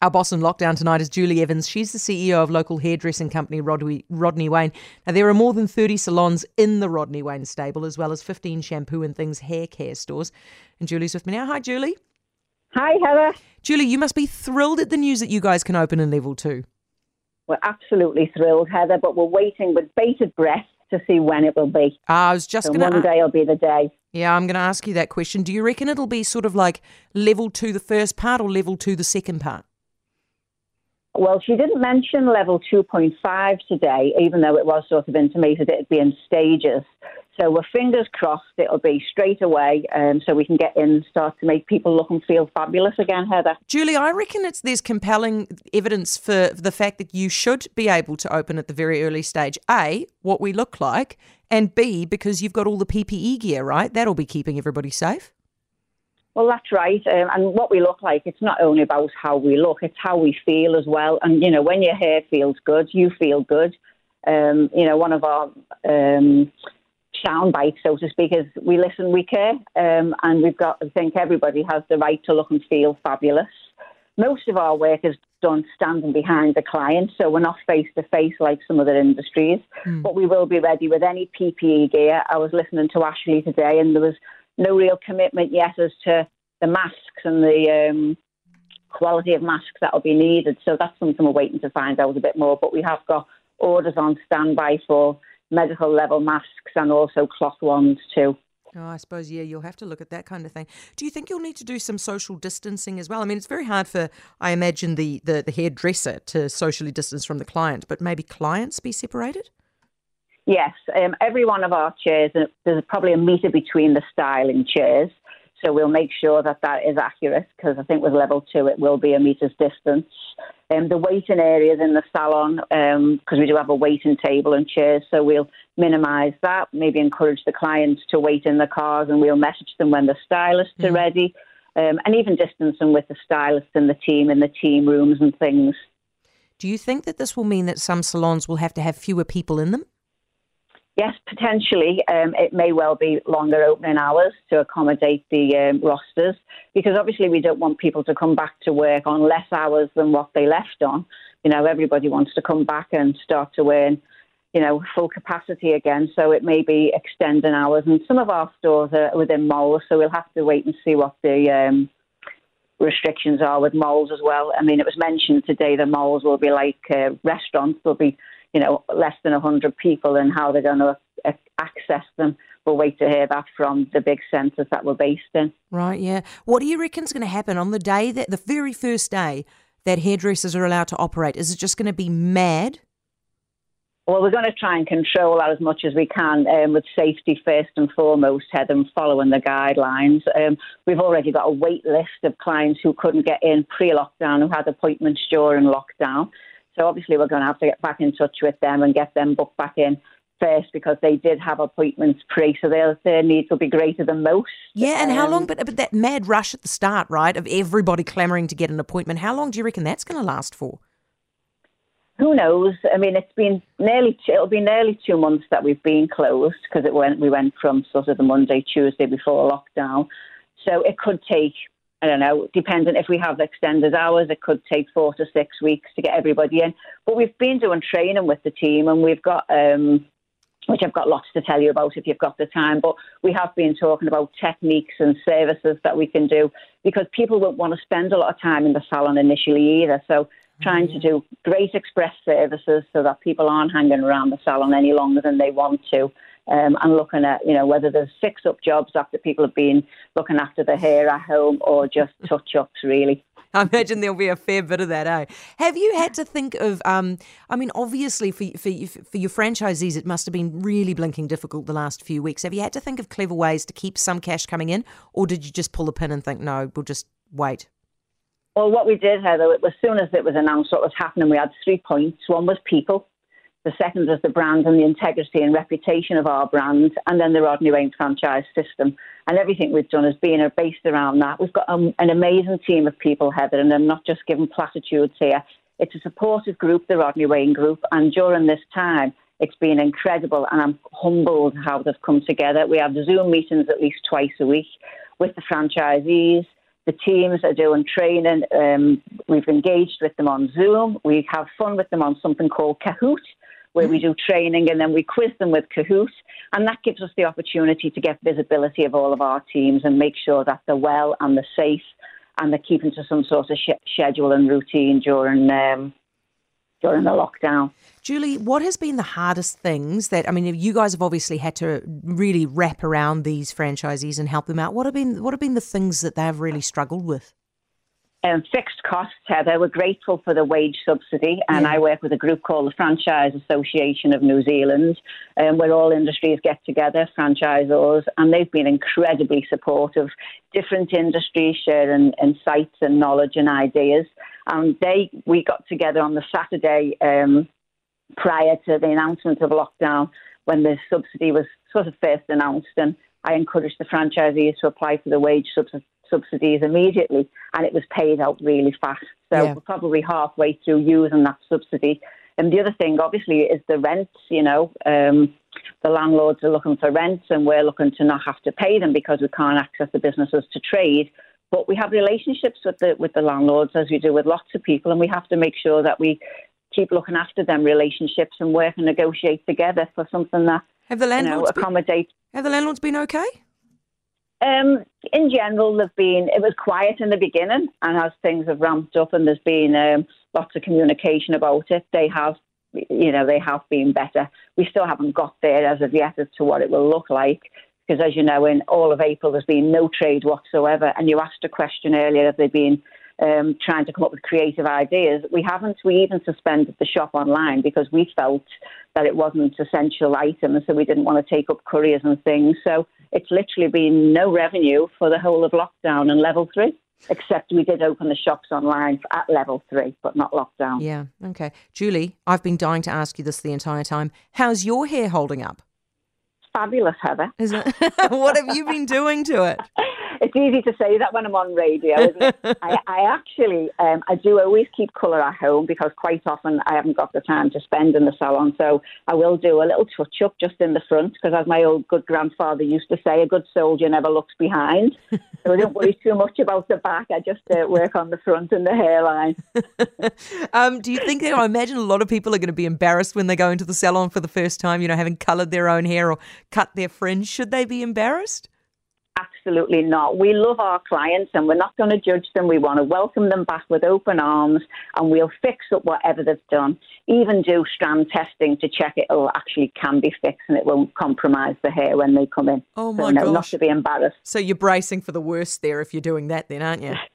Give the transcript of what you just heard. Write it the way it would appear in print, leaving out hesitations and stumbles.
Our boss in lockdown tonight is Julie Evans. She's the CEO of local hairdressing company Rodney Wayne. Now, there are more than 30 salons in the Rodney Wayne stable, as well as 15 shampoo and things hair care stores. And Julie's with me now. Hi, Julie. Hi, Heather. Julie, you must be thrilled at the news that you guys can open in Level 2. We're absolutely thrilled, Heather, but we're waiting with bated breath to see when it will be. I was just going to... One day will be the day. Yeah, I'm going to ask you that question. Do you reckon it'll be sort of like Level 2 the first part or Level 2 the second part? Well, she didn't mention level 2.5 today, even though it was sort of intimated it'd be in stages. So we're fingers crossed it'll be straight away so we can get in and start to make people look and feel fabulous again, Heather. Julie, I reckon there's compelling evidence for the fact that you should be able to open at the very early stage. A, what we look like, and B, because you've got all the PPE gear, right? That'll be keeping everybody safe. Well, that's right. And what we look like, it's not only about how we look, it's how we feel as well. And, you know, when your hair feels good, you feel good. You know, one of our sound bites, so to speak, is we listen, we care. And we've got, I think everybody has the right to look and feel fabulous. Most of our work is done standing behind the client, so we're not face-to-face like some other industries. Mm. But we will be ready with any PPE gear. I was listening to Ashley today and there was no real commitment yet as to the masks and the quality of masks that will be needed. So that's something we're waiting to find out a bit more. But we have got orders on standby for medical level masks and also cloth ones too. Oh, I suppose, yeah, you'll have to look at that kind of thing. Do you think you'll need to do some social distancing as well? I mean, it's very hard for, I imagine, the hairdresser to socially distance from the client, but maybe clients be separated? Yes, every one of our chairs, there's probably a metre between the styling chairs, so we'll make sure that that is accurate because I think with level 2 it will be a metre's distance. The waiting areas in the salon, because we do have a waiting table and chairs, so we'll minimise that, maybe encourage the clients to wait in the cars and we'll message them when the stylists are ready, and even distance them with the stylists and the team in the team rooms and things. Do you think that this will mean that some salons will have to have fewer people in them? Yes, potentially. It may well be longer opening hours to accommodate the rosters because obviously we don't want people to come back to work on less hours than what they left on. You know, everybody wants to come back and start to earn, you know, full capacity again. So it may be extending hours. And some of our stores are within malls, so we'll have to wait and see what the restrictions are with malls as well. I mean, it was mentioned today the malls will be like restaurants. They'll be, you know, less than 100 people and how they're going to access them. We'll wait to hear that from the big centres that we're based in. Right, yeah. What do you reckon's going to happen on the day, that the very first day that hairdressers are allowed to operate? Is it just going to be mad? Well, we're going to try and control that as much as we can with safety first and foremost, Heather, and following the guidelines. We've already got a wait list of clients who couldn't get in pre-lockdown, who had appointments during lockdown. So obviously we're going to have to get back in touch with them and get them booked back in first because they did have appointments pre, so their needs will be greater than most. Yeah, and how long, but that mad rush at the start, right, of everybody clamouring to get an appointment, how long do you reckon that's going to last for? Who knows? I mean, it'll be nearly 2 months that we've been closed because we went from sort of the Monday, Tuesday before lockdown. So it could take, I don't know, depending if we have extended hours, it could take 4 to 6 weeks to get everybody in. But we've been doing training with the team and we've got, which I've got lots to tell you about if you've got the time, but we have been talking about techniques and services that we can do because people won't want to spend a lot of time in the salon initially either. So trying to do great express services so that people aren't hanging around the salon any longer than they want to. And looking at, you know, whether there's fix-up jobs after people have been looking after their hair at home or just touch-ups, really. I imagine there'll be a fair bit of that, eh? Have you had to think of, I mean, obviously for your franchisees, it must have been really blinking difficult the last few weeks. Have you had to think of clever ways to keep some cash coming in or did you just pull the pin and think, no, we'll just wait? Well, what we did, Heather, as soon as it was announced what was happening, we had 3 points. One was people. The second is the brand and the integrity and reputation of our brand, and then the Rodney Wayne franchise system. And everything we've done has been based around that. We've got an amazing team of people, Heather, and I'm not just giving platitudes here. It's a supportive group, the Rodney Wayne group, and during this time, it's been incredible, and I'm humbled how they've come together. We have Zoom meetings at least twice a week with the franchisees, The teams are doing training. We've engaged with them on Zoom. We have fun with them on something called Kahoot, where we do training and then we quiz them with Kahoot. And that gives us the opportunity to get visibility of all of our teams and make sure that they're well and they're safe and they're keeping to some sort of schedule and routine during the lockdown. Julie, what has been the hardest things that, I mean, you guys have obviously had to really wrap around these franchisees and help them out. What have been the things that they've really struggled with? Fixed costs, Heather. We're grateful for the wage subsidy, and I work with a group called the Franchise Association of New Zealand, where all industries get together, franchisors, and they've been incredibly supportive. Different industries sharing insights and knowledge and ideas. And we got together on the Saturday prior to the announcement of lockdown, when the subsidy was sort of first announced, and I encouraged the franchisees to apply for the wage subsidies immediately, and it was paid out really fast. So we're probably halfway through using that subsidy. And the other thing, obviously, is the rents. You know, the landlords are looking for rents, and we're looking to not have to pay them because we can't access the businesses to trade. But we have relationships with the landlords, as we do with lots of people, and we have to make sure that we keep looking after them relationships and work and negotiate together for something that accommodates. Have the landlords been okay? In general, it was quiet in the beginning, and as things have ramped up and there's been lots of communication about it, they have been better. We still haven't got there as of yet as to what it will look like, because as you know, in all of April there's been no trade whatsoever. And you asked a question earlier if they've been trying to come up with creative ideas. We haven't. We even suspended the shop online because we felt that it wasn't essential items, so we didn't want to take up couriers and things. So it's literally been no revenue for the whole of lockdown and level three, except we did open the shops online at level three, but not lockdown. Yeah, okay. Julie, I've been dying to ask you this the entire time. How's your hair holding up? Fabulous, Heather. Is it? What have you been doing to it? It's easy to say that when I'm on radio, isn't it? I actually, I do always keep colour at home because quite often I haven't got the time to spend in the salon. So I will do a little touch-up just in the front because, as my old good grandfather used to say, a good soldier never looks behind. So I don't worry too much about the back. I just work on the front and the hairline. Do you think, I imagine a lot of people are going to be embarrassed when they go into the salon for the first time, you know, having coloured their own hair or cut their fringe. Should they be embarrassed? Absolutely not. We love our clients and we're not going to judge them. We want to welcome them back with open arms, and we'll fix up whatever they've done, even do strand testing to check it all actually can be fixed and it won't compromise the hair when they come in. Oh my gosh. Not to be embarrassed. So you're bracing for the worst there if you're doing that then, aren't you?